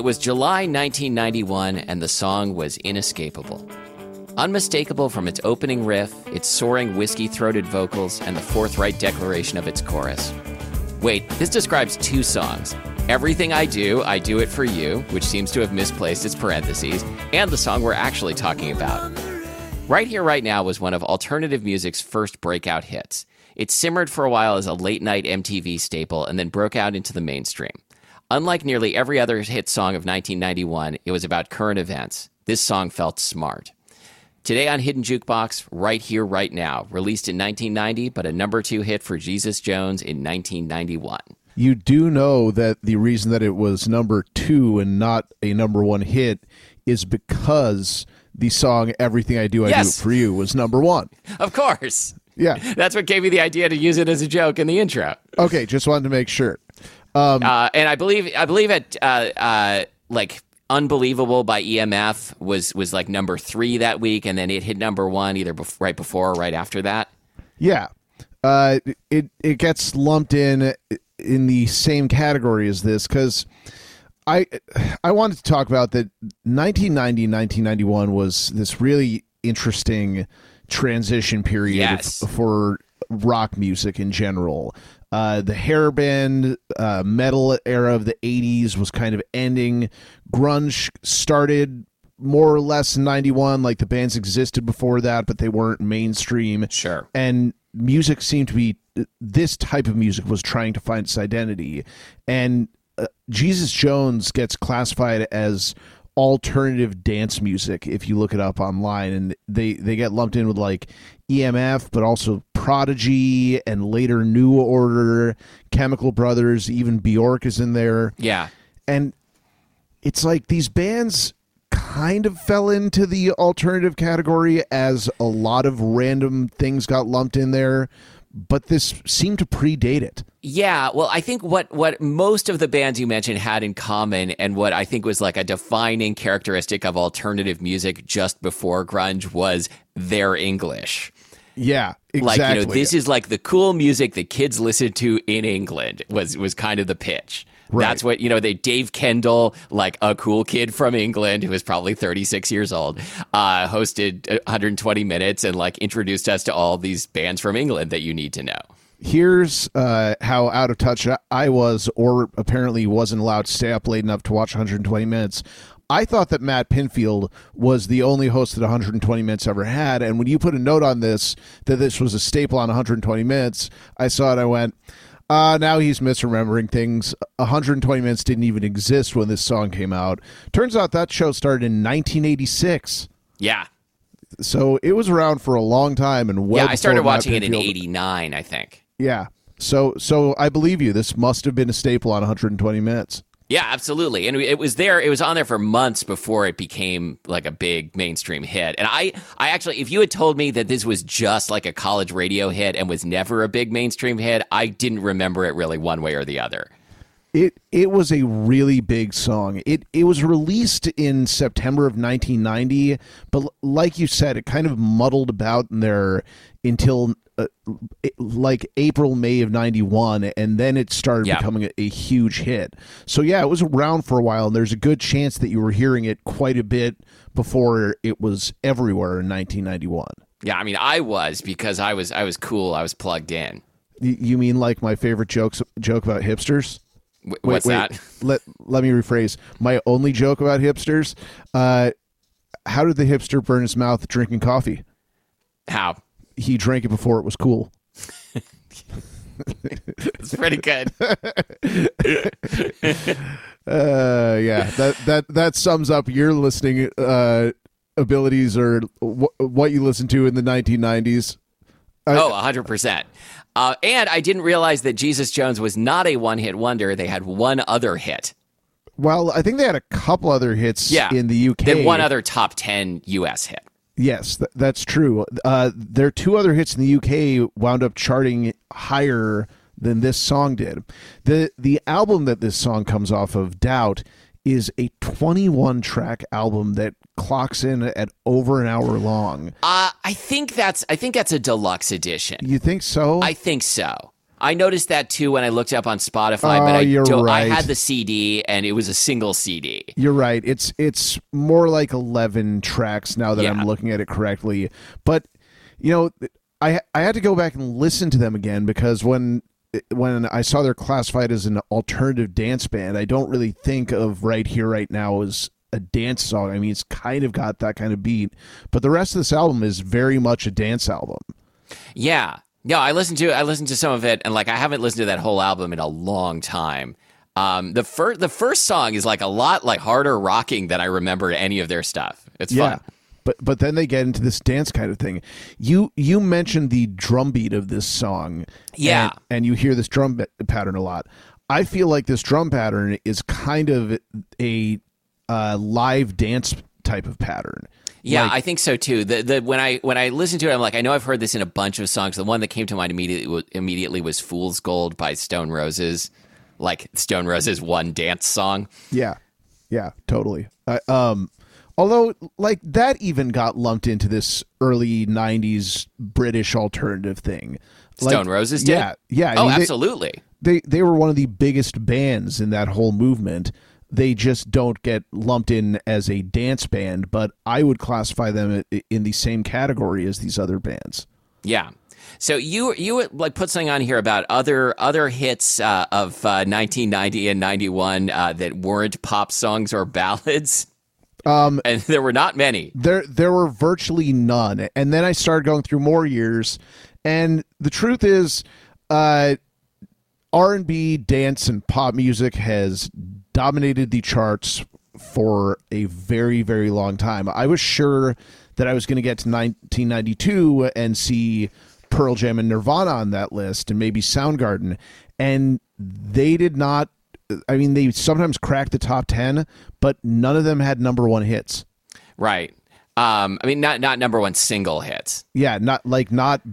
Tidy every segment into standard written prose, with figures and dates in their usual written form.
It was July 1991, and the song was inescapable. Unmistakable from its opening riff, its soaring whiskey-throated vocals, and the forthright declaration of its chorus. Wait, this describes two songs. Everything I Do It For You, which seems to have misplaced its parentheses, and the song we're actually talking about. Right Here, Right Now was one of alternative music's first breakout hits. It simmered for a while as a late-night MTV staple and then broke out into the mainstream. Unlike nearly every other hit song of 1991, it was about current events. This song felt smart. Today on Hidden Jukebox, Right Here, Right Now, released in 1990, but a #2 hit for Jesus Jones in 1991. You do know that the reason that it was #2 and not a #1 hit is because the song Everything I Do, I Do It For You was #1. Of course. Yeah. That's what gave me the idea to use it as a joke in the intro. Okay, just wanted to make sure. And I believe at like... Unbelievable by EMF was like #3 that week, and then it hit #1 either right before or right after that. Yeah. It gets lumped in the same category as this because I wanted to talk about that 1990, 1991 was this really interesting transition period for rock music in general. The hairband metal era of the 80s was kind of ending. Grunge started more or less in 91. Like, the bands existed before that, but they weren't mainstream. Sure. And music seemed to be, this type of music was trying to find its identity. And Jesus Jones gets classified as alternative dance music if you look it up online, and they get lumped in with like EMF, but also Prodigy and later New Order, Chemical Brothers, even Bjork is in there. Yeah. And it's like these bands kind of fell into the alternative category as a lot of random things got lumped in there, but this seemed to predate it. Yeah, well, I think what most of the bands you mentioned had in common, and what I think was like a defining characteristic of alternative music just before grunge, was their English. Yeah, exactly. Like, you know, this is like the cool music that kids listen to in England was kind of the pitch. Right. That's what, you know, they Dave Kendall, like a cool kid from England who was probably 36 years old, hosted 120 Minutes and like introduced us to all these bands from England that you need to know. Here's how out of touch I was, or apparently wasn't allowed to stay up late enough to watch 120 Minutes. I thought that Matt Pinfield was the only host that 120 Minutes ever had. And when you put a note on this, that this was a staple on 120 Minutes, I saw it. I went, now he's misremembering things. 120 Minutes didn't even exist when this song came out. Turns out that show started in 1986. Yeah. So it was around for a long time. And well, yeah, I started watching it in 89, I think. Yeah. So I believe you. This must have been a staple on 120 Minutes. Yeah, absolutely. And it was there. It was on there for months before it became like a big mainstream hit. And I actually, if you had told me that this was just like a college radio hit and was never a big mainstream hit, I didn't remember it really one way or the other. It was a really big song. It was released in September of 1990, but like you said, it kind of muddled about in there until like April, May of 91, and then it started becoming a huge hit. So yeah, it was around for a while, and there's a good chance that you were hearing it quite a bit before it was everywhere in 1991. Yeah, I mean, I was, because I was cool. I was plugged in. You mean like my favorite joke about hipsters? Wait, what's that? Let me rephrase. My only joke about hipsters, how did the hipster burn his mouth drinking coffee? How? He drank it before it was cool. It's pretty good. Yeah, that sums up your listening abilities, or what you listened to in the 1990s. 100%. And I didn't realize that Jesus Jones was not a one-hit wonder. They had one other hit. Well, I think they had a couple other hits in the UK. They had one other top 10 U.S. hit. Yes, that's true. Their two other hits in the UK wound up charting higher than this song did. The album that this song comes off of, Doubt, is a 21-track album that clocks in at over an hour long. I think that's a deluxe edition. You think so? I think so. I noticed that too when I looked up on Spotify, but I had the CD and it was a single CD. You're right. It's more like 11 tracks now that I'm looking at it correctly. But, you know, I had to go back and listen to them again because when I saw they're classified as an alternative dance band, I don't really think of Right Here, Right Now as a dance song. I mean, it's kind of got that kind of beat, but the rest of this album is very much a dance album. Yeah. Yeah, I listened to some of it, and like I haven't listened to that whole album in a long time. The first song is like a lot like harder rocking than I remember any of their stuff. It's fun. But then they get into this dance kind of thing. You mentioned the drum beat of this song. Yeah. And you hear this drum pattern a lot. I feel like this drum pattern is kind of a live dance type of pattern. Yeah, like, I think so too. The when I listen to it, I'm like, I know I've heard this in a bunch of songs. The one that came to mind immediately was "Fool's Gold" by Stone Roses, like Stone Roses' one dance song. Yeah, totally. Although, like that even got lumped into this early '90s British alternative thing. Like, Stone Roses did? Yeah. I mean, absolutely. They were one of the biggest bands in that whole movement. They just don't get lumped in as a dance band, but I would classify them in the same category as these other bands. Yeah. So you like put something on here about other hits of 1990 and 91 that weren't pop songs or ballads. And there were not many. There were virtually none. And then I started going through more years, and the truth is R&B, dance, and pop music has dominated the charts for a very, very long time. I was sure that I was going to get to 1992 and see Pearl Jam and Nirvana on that list and maybe Soundgarden. And they did not. I mean, they sometimes cracked the top 10, but none of them had number one hits. Right. I mean, not number one single hits. Yeah, not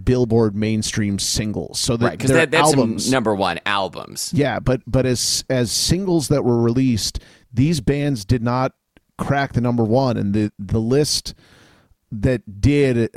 Billboard mainstream singles. So right, because that's albums, some number one albums. Yeah, but as singles that were released, these bands did not crack the number one, and the list that did.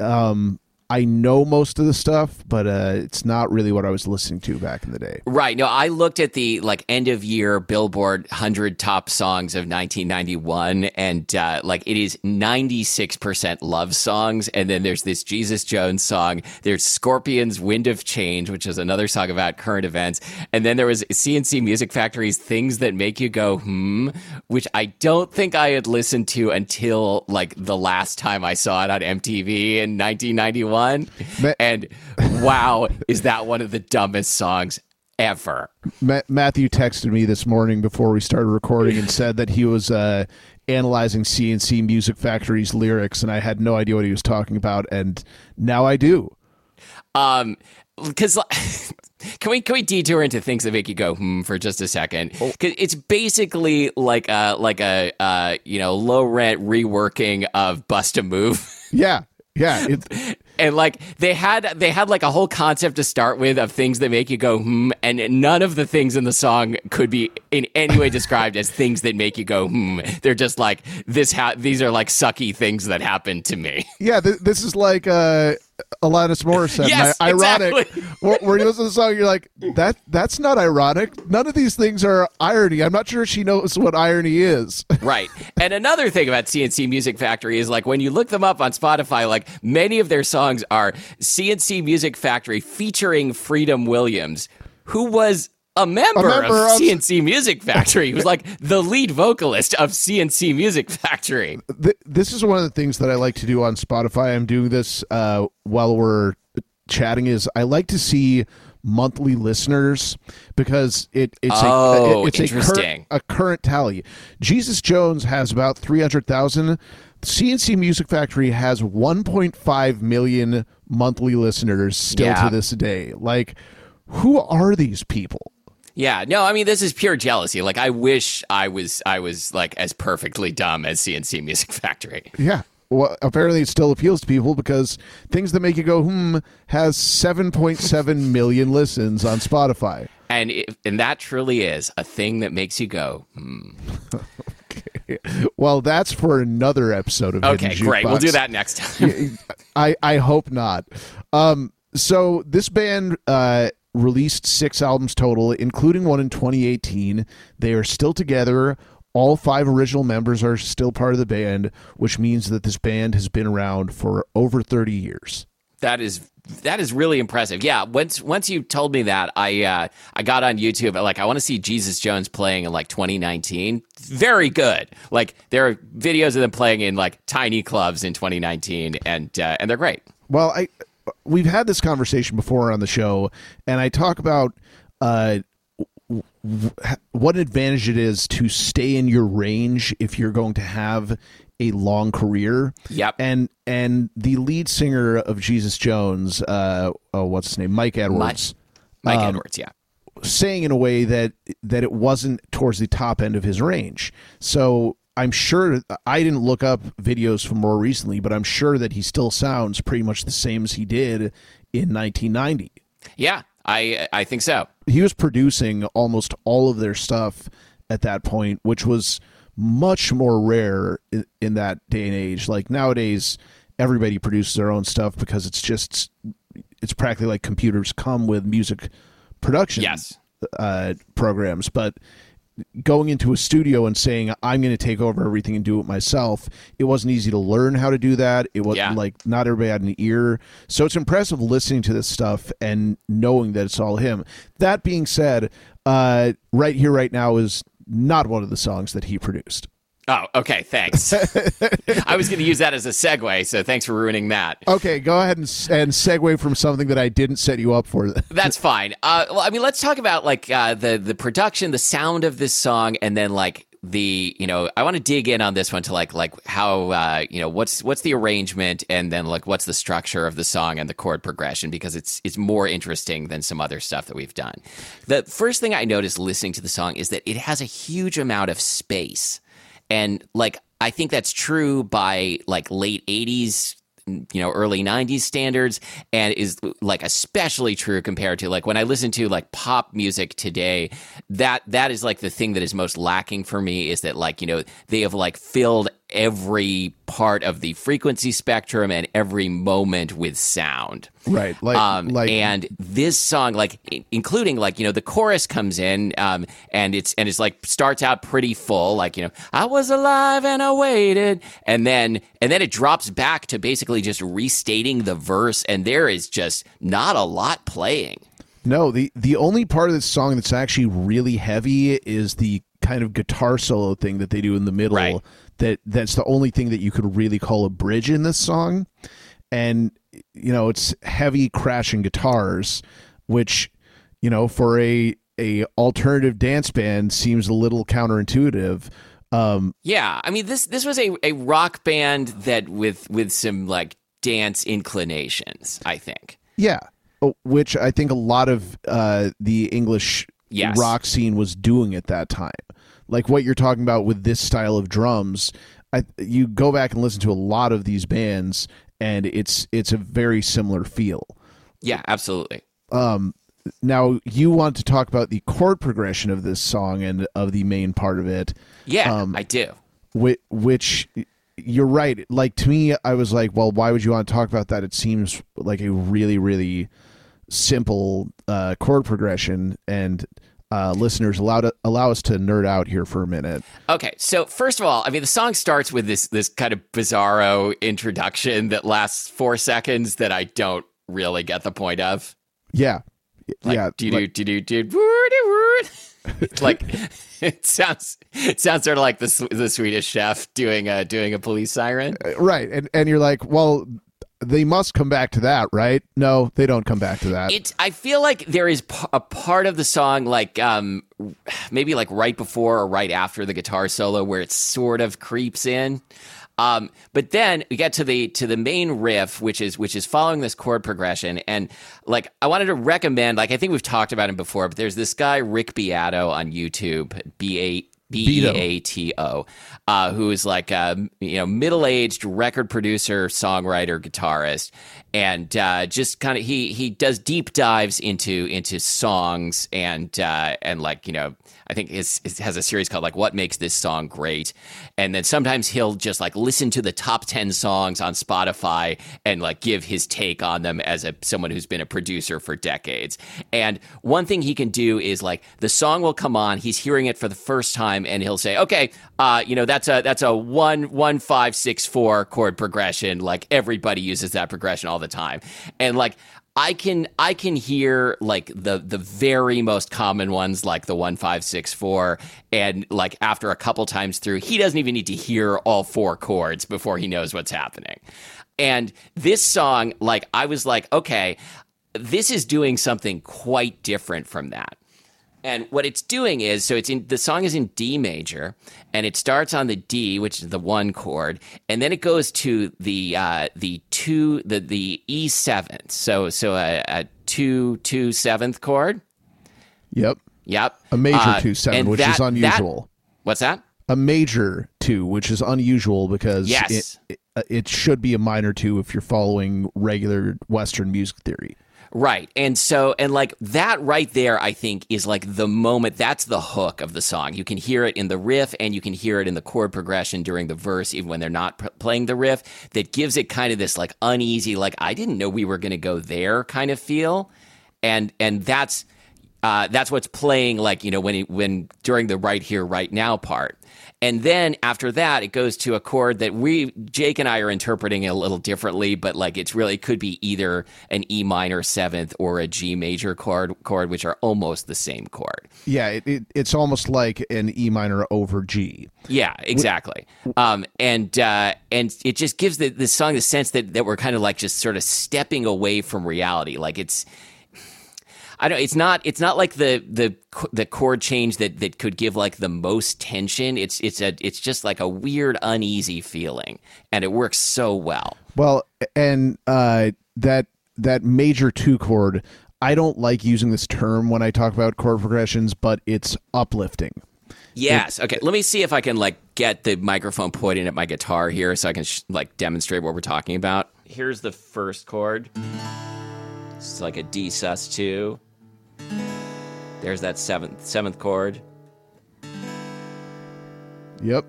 I know most of the stuff, but it's not really what I was listening to back in the day. Right. No, I looked at the like end of year Billboard 100 top songs of 1991, and like it is 96% love songs. And then there's this Jesus Jones song. There's Scorpions' "Wind of Change," which is another song about current events. And then there was C&C Music Factory's "Things That Make You Go Hmm," which I don't think I had listened to until like the last time I saw it on MTV in 1991. And wow, is that one of the dumbest songs ever? Matthew texted me this morning before we started recording and said that he was analyzing C&C Music Factory's lyrics, and I had no idea what he was talking about, and now I do. Because can we detour into "Things That Make You Go Hmm" for just a second? Because it's basically like a low rent reworking of "Bust a Move." Yeah. And like they had like a whole concept to start with of things that make you go hmm, and none of the things in the song could be in any way described as things that make you go hmm. They're just like these are like sucky things that happened to me. Yeah, this is like Alanis Morissette. Yes, ironic. Exactly. Where you listen to the song, you're like that's not ironic. None of these things are irony. I'm not sure she knows what irony is. Right. And another thing about C&C Music Factory is like when you look them up on Spotify, like many of their songs are C&C Music Factory featuring Freedom Williams, who was a member of C&C Music Factory. He was like the lead vocalist of C&C Music Factory. This is one of the things that I like to do on Spotify. I'm doing this while we're chatting. Is I like to see monthly listeners because it's a current tally. Jesus Jones has about 300,000. C&C Music Factory has 1.5 million monthly listeners still to this day. Like, who are these people? Yeah, no, I mean, this is pure jealousy. Like, I wish I was like as perfectly dumb as C&C Music Factory. Yeah, well, apparently it still appeals to people because "Things That Make You Go Hmm" has 7.7 million listens on Spotify. And that truly is a thing that makes you go, hmm. Okay. Well, that's for another episode of Hidden Jukebox. Okay, great. We'll do that next time. I hope not. So this band released 6 albums total, including one in 2018. They are still together. All 5 original members are still part of the band, which means that this band has been around for over 30 years. That is really impressive. Yeah, once you told me that, I got on YouTube. Like, I want to see Jesus Jones playing in like 2019. Very good. Like, there are videos of them playing in like tiny clubs in 2019, and they're great. Well, we've had this conversation before on the show, and I talk about what an advantage it is to stay in your range if you're going to have a long career. Yep. And the lead singer of Jesus Jones, what's his name? Mike Edwards. Mike Edwards, yeah. Saying in a way that it wasn't towards the top end of his range. So I'm sure, I didn't look up videos from more recently, but I'm sure that he still sounds pretty much the same as he did in 1990. Yeah, I think so. He was producing almost all of their stuff at that point, which was much more rare in that day and age. Like, nowadays, everybody produces their own stuff because it's practically like computers come with music production programs. But going into a studio and saying, I'm going to take over everything and do it myself, it wasn't easy to learn how to do that. It was like, not everybody had an ear. So it's impressive listening to this stuff and knowing that it's all him. That being said, Right Here, Right Now is not one of the songs that he produced. Oh, okay, thanks. I was going to use that as a segue, so thanks for ruining that. Okay, go ahead and segue from something that I didn't set you up for. That's fine. Well, I mean, let's talk about like the production, the sound of this song, and then like the, you know, I want to dig in on this one to like how you know, what's the arrangement, and then like what's the structure of the song and the chord progression, because it's more interesting than some other stuff that we've done. The first thing I noticed listening to the song is that it has a huge amount of space, and like I think that's true by like late 80s, you know, early 90s standards, and is like especially true compared to like when I listen to like pop music today. That is like the thing that is most lacking for me, is that like, you know, they have like filled every part of the frequency spectrum and every moment with sound. Right. Like and this song, like including like, you know, the chorus comes in and it's like starts out pretty full, like, you know, I was alive and I waited, and then it drops back to basically just restating the verse, and there is just not a lot playing. No, the only part of this song that's actually really heavy is the kind of guitar solo thing that they do in the middle. Right. That's the only thing that you could really call a bridge in this song. And, you know, it's heavy crashing guitars, which, you know, for a alternative dance band seems a little counterintuitive. Yeah, I mean, this was a rock band that with some like dance inclinations, I think. Yeah, which I think a lot of the English rock scene was doing at that time. Like what you're talking about with this style of drums, you go back and listen to a lot of these bands, and it's a very similar feel. Yeah, absolutely. Now, you want to talk about the chord progression of this song and of the main part of it. Yeah, I do. Which, you're right. Like, to me, I was like, well, why would you want to talk about that? It seems like a really, really simple chord progression, and... listeners, allow us to nerd out here for a minute. Okay, so first of all, I mean, the song starts with this kind of bizarro introduction that lasts 4 seconds that I don't really get the point of. Yeah, like, yeah. It's like it sounds sort of like the Swedish Chef doing a police siren. Right, and you're like, well, they must come back to that, right? No, they don't come back to that. I feel like there is a part of the song, like maybe like right before or right after the guitar solo, where it sort of creeps in. But then we get to the main riff, which is following this chord progression. And like, I wanted to recommend, like, I think we've talked about him before, but there's this guy Rick Beato on YouTube, B A Beato, who is like a middle-aged record producer, songwriter, guitarist, and just kind of he does deep dives into songs and like I think it has a series called like What Makes This Song Great, and then sometimes he'll just like listen to the top 10 songs on Spotify and like give his take on them as someone who's been a producer for decades. And one thing he can do is like the song will come on, he's hearing it for the first time, and he'll say, "Okay, that's a 1-1-5-6-4 chord progression. Like everybody uses that progression all the time," and like. I can hear like the very most common ones, like the 1-5-6-4, and like after a couple times through, he doesn't even need to hear all four chords before he knows what's happening. And this song, like I was like, okay, this is doing something quite different from that. And what it's doing is, the song is in D major, and it starts on the D, which is the one chord, and then it goes to the E seventh, so a 2-2-7th chord. Yep. A major 2-7, which is unusual. What's that? A major 2, which is unusual because it should be a minor 2 if you're following regular Western music theory. Right. And so, and like that right there, I think is like the moment, that's the hook of the song. You can hear it in the riff and you can hear it in the chord progression during the verse, even when they're not playing the riff, that gives it kind of this like uneasy, like, I didn't know we were going to go there kind of feel. And that's what's playing like, when during the right here, right now part. And then after that, it goes to a chord that Jake and I are interpreting a little differently, but like it's really could be either an E minor 7th or a G major chord, which are almost the same chord. Yeah, it's almost like an E minor over G. Yeah, exactly. And it just gives the song the sense that we're kind of like just sort of stepping away from reality. Like it's not like the chord change that could give like the most tension. It's just like a weird, uneasy feeling, and it works so well. Well, and that major 2 chord, I don't like using this term when I talk about chord progressions, but it's uplifting. Yes. Okay. Let me see if I can like get the microphone pointed at my guitar here, so I can like demonstrate what we're talking about. Here's the first chord. It's like a D sus2. There's that seventh chord. Yep.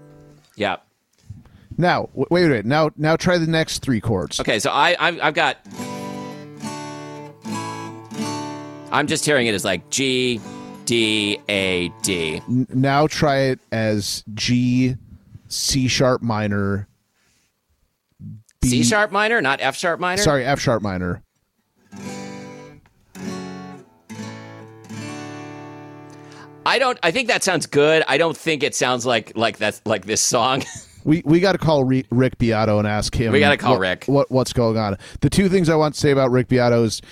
Now, wait a minute. Now try the next 3 chords. Okay, so I've got... I'm just hearing it as like G, D, A, D. Now try it as G, C sharp minor, B. C sharp minor, not F sharp minor? Sorry, F sharp minor. I think that sounds good. I don't think it sounds like that's like this song. We got to call Rick Beato and ask him. We got to call Rick. What's going on? The 2 things I want to say about Rick Beato is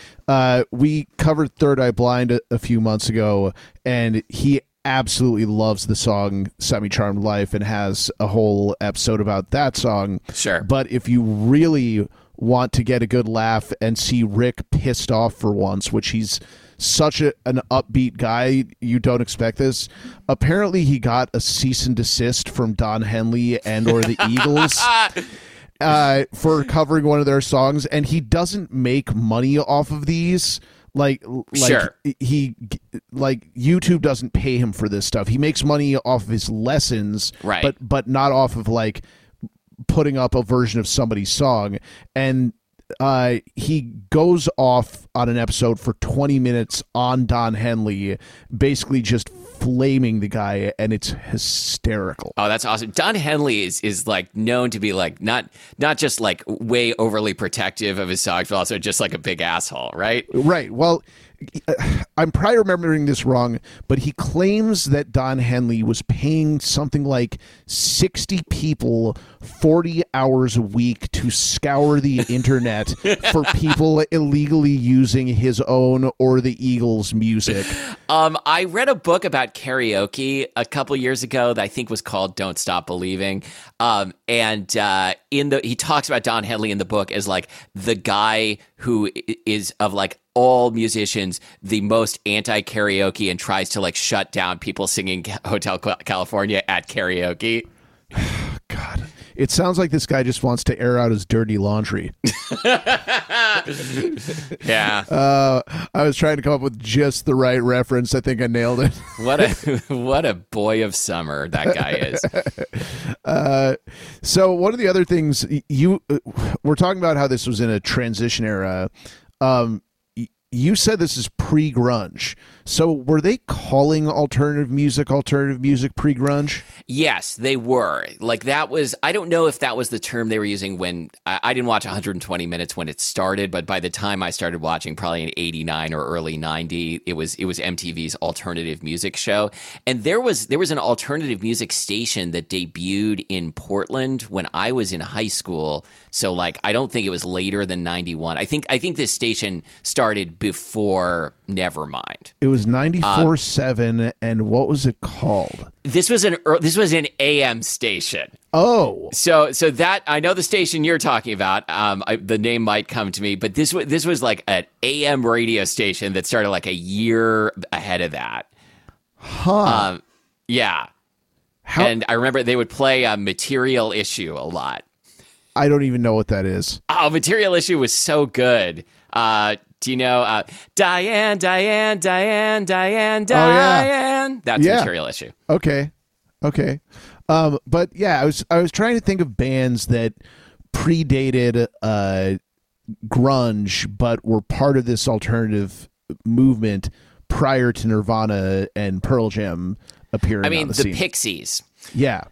we covered Third Eye Blind a few months ago, and he absolutely loves the song Semi-Charmed Life and has a whole episode about that song. Sure. But if you really want to get a good laugh and see Rick pissed off for once, which he's such an upbeat guy, you don't expect this. Apparently he got a cease and desist from Don Henley and or the Eagles for covering one of their songs, and he doesn't make money off of these. Sure. He like YouTube doesn't pay him for this stuff. He makes money off of his lessons, right, but not off of like putting up a version of somebody's song. And he goes off on an episode for 20 minutes on Don Henley, basically just flaming the guy, and it's hysterical. Oh, that's awesome. Don Henley is like known to be like not just like way overly protective of his songs, but also just like a big asshole, right? Right. Well, I'm probably remembering this wrong, but he claims that Don Henley was paying something like 60 people 40 hours a week to scour the internet for people illegally using his own or the Eagles' music. I read a book about karaoke a couple years ago that I think was called Don't Stop Believing. He talks about Don Henley in the book as like the guy who is of like all musicians the most anti-karaoke and tries to like shut down people singing Hotel California at karaoke. God. It sounds like this guy just wants to air out his dirty laundry. Yeah. I was trying to come up with just the right reference. I think I nailed it. What a boy of summer that guy is. So one of the other things we're talking about how this was in a transition era. You said this is pre-grunge. So were they calling alternative music pre-grunge? Yes, they were. Like that was, I don't know if that was the term they were using when, I didn't watch 120 Minutes when it started, but by the time I started watching, probably in 89 or early 90, it was MTV's alternative music show. And there was an alternative music station that debuted in Portland when I was in high school. So like, I don't think it was later than 91. I think this station started before Nevermind. It was 94.7, and what was it called? This was an AM station. Oh, so that I know the station you're talking about. The name might come to me, but this was like an AM radio station that started like a year ahead of that. Huh? Yeah. And I remember they would play Material Issue a lot. I don't even know what that is. Oh, Material Issue was so good. Do you know Diane, Diane, Diane, Diane, Diane? Oh, yeah. That's Material Issue. Okay. But yeah, I was trying to think of bands that predated grunge, but were part of this alternative movement prior to Nirvana and Pearl Jam appearing. I mean, on the scene. Pixies. Yeah,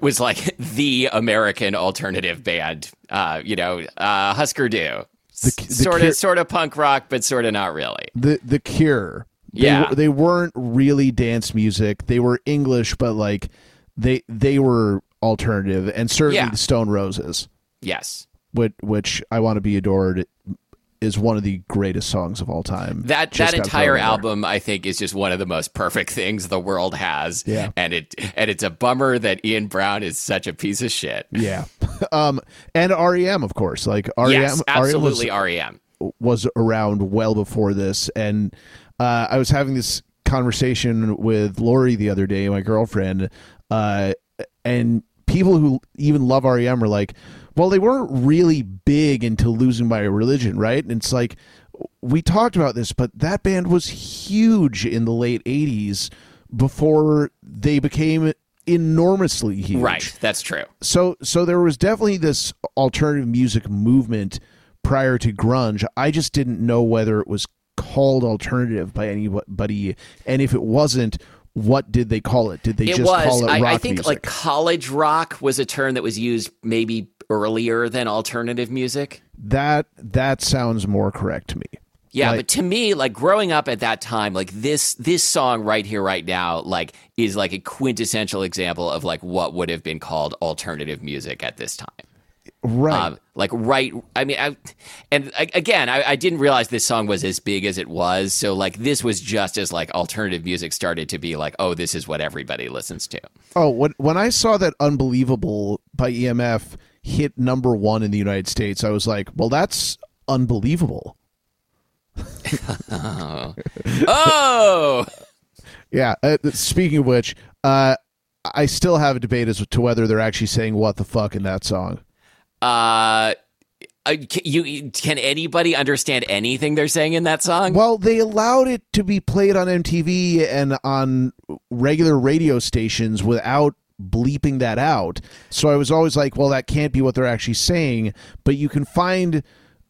was like the American alternative band. Husker Du. Sort of punk rock, but sort of not really. The Cure. They weren't really dance music. They were English, but like they were alternative, and certainly the Stone Roses. Yes, which I Want to Be Adored is one of the greatest songs of all time. That entire album, I think, is just one of the most perfect things the world has. Yeah. And it's a bummer that Ian Brown is such a piece of shit. Yeah. And REM, of course. Like REM, yes, absolutely. REM was around well before this. And I was having this conversation with Lori the other day, my girlfriend, and people who even love REM were like, well, they weren't really big into Losing My Religion, right? And it's like, we talked about this, but that band was huge in the late 80s before they became enormously huge. Right, that's true. So there was definitely this alternative music movement prior to grunge. I just didn't know whether it was called alternative by anybody, and if it wasn't, what did they call it? Did they just call it rock music? I think music? Like college rock was a term that was used maybe earlier than alternative music. That sounds more correct to me. Yeah, but to me, like growing up at that time, like this song right here, right now, like is like a quintessential example of like what would have been called alternative music at this time. Right. I didn't realize this song was as big as it was. So like this was just as like alternative music started to be like, oh, this is what everybody listens to. Oh, when I saw that Unbelievable by EMF hit number 1 in the United States, I was like, well, that's unbelievable. Oh. Yeah. Speaking of which, I still have a debate as to whether they're actually saying what the fuck in that song. Can anybody understand anything they're saying in that song? Well, they allowed it to be played on MTV and on regular radio stations without bleeping that out. So I was always like, well, that can't be what they're actually saying. But you can find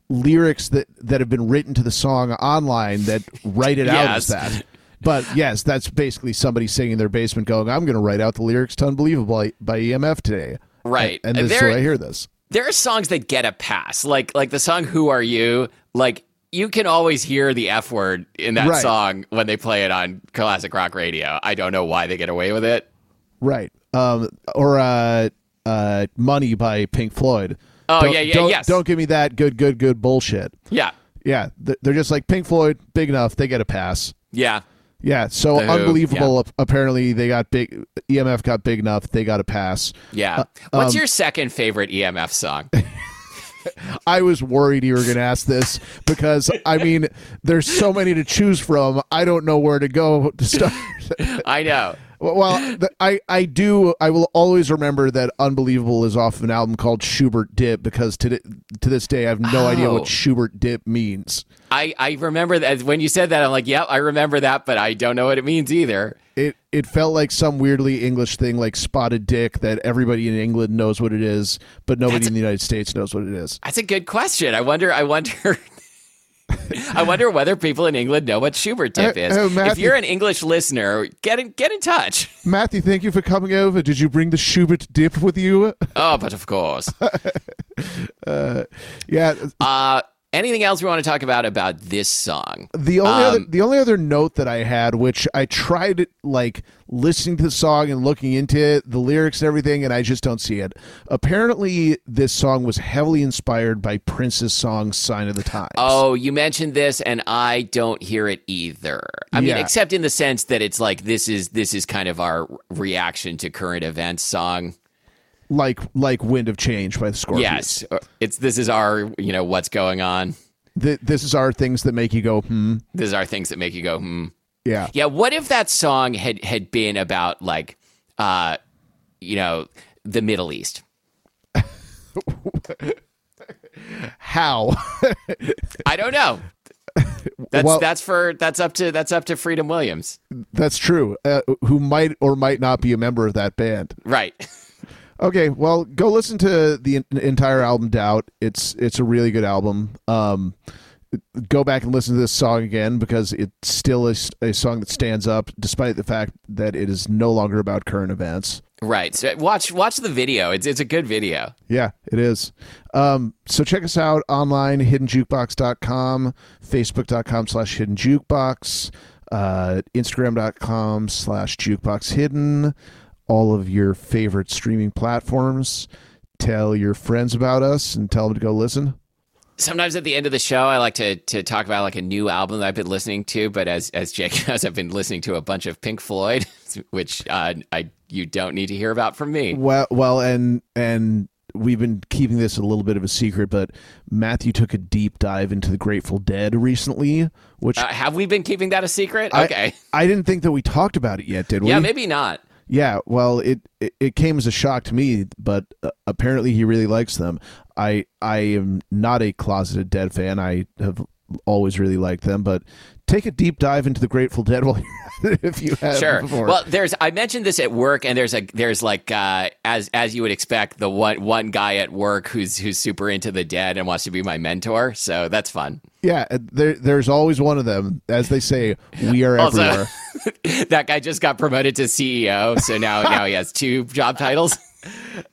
lyrics that have been written to the song online that write it out as that. But yes, that's basically somebody sitting in their basement going, I'm going to write out the lyrics to Unbelievable by EMF today. Right. And this is where I hear this. There are songs that get a pass, like the song Who Are You? Like, you can always hear the F word in that song when they play it on classic rock radio. I don't know why they get away with it. Right. Or Money by Pink Floid. Oh, yes. Don't give me that good bullshit. Yeah. Yeah. They're just like, Pink Floyd, big enough. They get a pass. Yeah. Yeah, so the Unbelievable. Who, yeah. Apparently, they got big. EMF got big enough. They got a pass. Yeah. What's your second favorite EMF song? I was worried you were going to ask this because, I mean, there's so many to choose from. I don't know where to go to start. I know. Well, I will always remember that Unbelievable is off of an album called Schubert Dip, because to this day I have no idea what Schubert Dip means. I remember that when you said that, I'm like, yep, I remember that, but I don't know what it means either. It felt like some weirdly English thing like spotted dick that everybody in England knows what it is, but nobody in the United States knows what it is. That's a good question. I wonder I wonder whether people in England know what Schubert Dip is. Matthew, if you're an English listener, get in touch. Matthew, thank you for coming over. Did you bring the Schubert Dip with you? Oh, but of course. Yeah. Anything else we want to talk about this song? The only other note that I had, which I tried like listening to the song and looking into it, the lyrics and everything, and I just don't see it. Apparently, this song was heavily inspired by Prince's song "Sign of the Times." Oh, you mentioned this, and I don't hear it either. I mean, except in the sense that it's like this is kind of our reaction to current events song. Like Wind of Change by the Scorpions. Yes, this is our, you know, what's going on. This is our things that make you go, hmm. This is our things that make you go, hmm. Yeah. Yeah, what if that song had been about, like, you know, the Middle East? How? I don't know. That's up to Freedom Williams. That's true. Who might or might not be a member of that band. Right. Okay, well, go listen to the entire album, Doubt. It's a really good album. Go back and listen to this song again, because it still is a song that stands up, despite the fact that it is no longer about current events. Right. So watch the video. It's a good video. Yeah, it is. So check us out online, hiddenjukebox.com, facebook.com/hiddenjukebox, instagram.com/jukeboxhidden. All of your favorite streaming platforms. Tell your friends about us and tell them to go listen. Sometimes at the end of the show, I like to talk about like a new album that I've been listening to. But as Jake knows, I've been listening to a bunch of Pink Floyd, which you don't need to hear about from me. Well, and we've been keeping this a little bit of a secret, but Matthew took a deep dive into the Grateful Dead recently. Which have we been keeping that a secret? Okay, I didn't think that we talked about it yet, did we? Yeah, maybe not. Yeah, well, it came as a shock to me, but apparently he really likes them. I am not a closeted Dead fan. I have always really liked them, but take a deep dive into the Grateful Dead if you have. Sure. Before. Well, I mentioned this at work, and there's as you would expect, the one guy at work who's super into the Dead and wants to be my mentor. So that's fun. Yeah, there's always one of them. As they say, we are also, everywhere. That guy just got promoted to CEO, so now he has two job titles.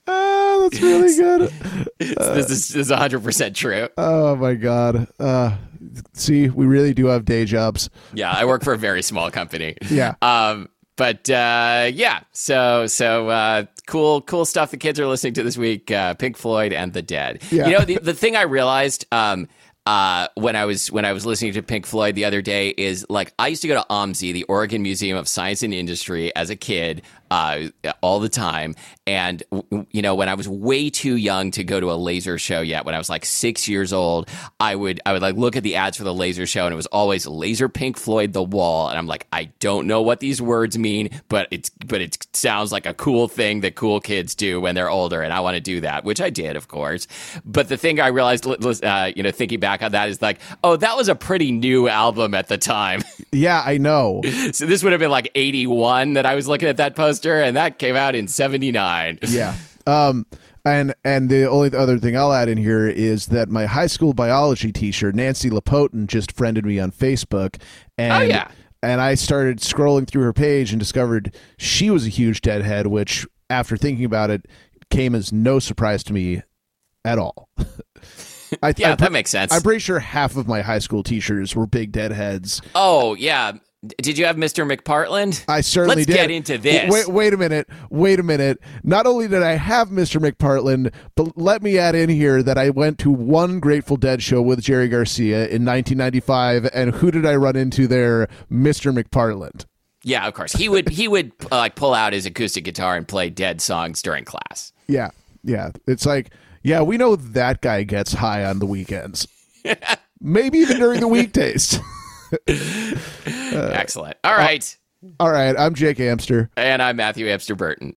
Oh, that's really good. This is 100% true. Oh, my God. See, we really do have day jobs. Yeah, I work for a very small company. Yeah. So cool stuff the kids are listening to this week, Pink Floyd and the Dead. Yeah. You know, the thing I realized when I was listening to Pink Floyd the other day is, like, I used to go to OMSI, the Oregon Museum of Science and Industry, as a kid all the time. And, you know, when I was way too young to go to a laser show yet, when I was like 6 years old, I would like look at the ads for the laser show, and it was always Laser Pink Floyd The Wall. And I'm like, I don't know what these words mean, but it sounds like a cool thing that cool kids do when they're older. And I want to do that, which I did, of course. But the thing I realized, you know, thinking back on that, is like, oh, that was a pretty new album at the time. Yeah, I know. So this would have been like 81 that I was looking at that poster, and that came out in 79. Yeah. And the only other thing I'll add in here is that my high school biology teacher, Nancy Lapotin, just friended me on Facebook. And, oh, yeah. And I started scrolling through her page and discovered she was a huge Deadhead, which, after thinking about it, came as no surprise to me at all. Yeah, that makes sense. I'm pretty sure half of my high school teachers were big Deadheads. Oh, yeah. Did you have Mr. McPartland? I certainly did. Let's get into this. Wait a minute. Not only did I have Mr. McPartland, but let me add in here that I went to one Grateful Dead show with Jerry Garcia in 1995, and who did I run into there? Mr. McPartland. Yeah, of course. He would pull out his acoustic guitar and play Dead songs during class. Yeah. It's like, Yeah, we know that guy gets high on the weekends. Maybe even during the weekdays. Excellent. All right. All right. I'm Jake Amster. And I'm Matthew Amster Burton.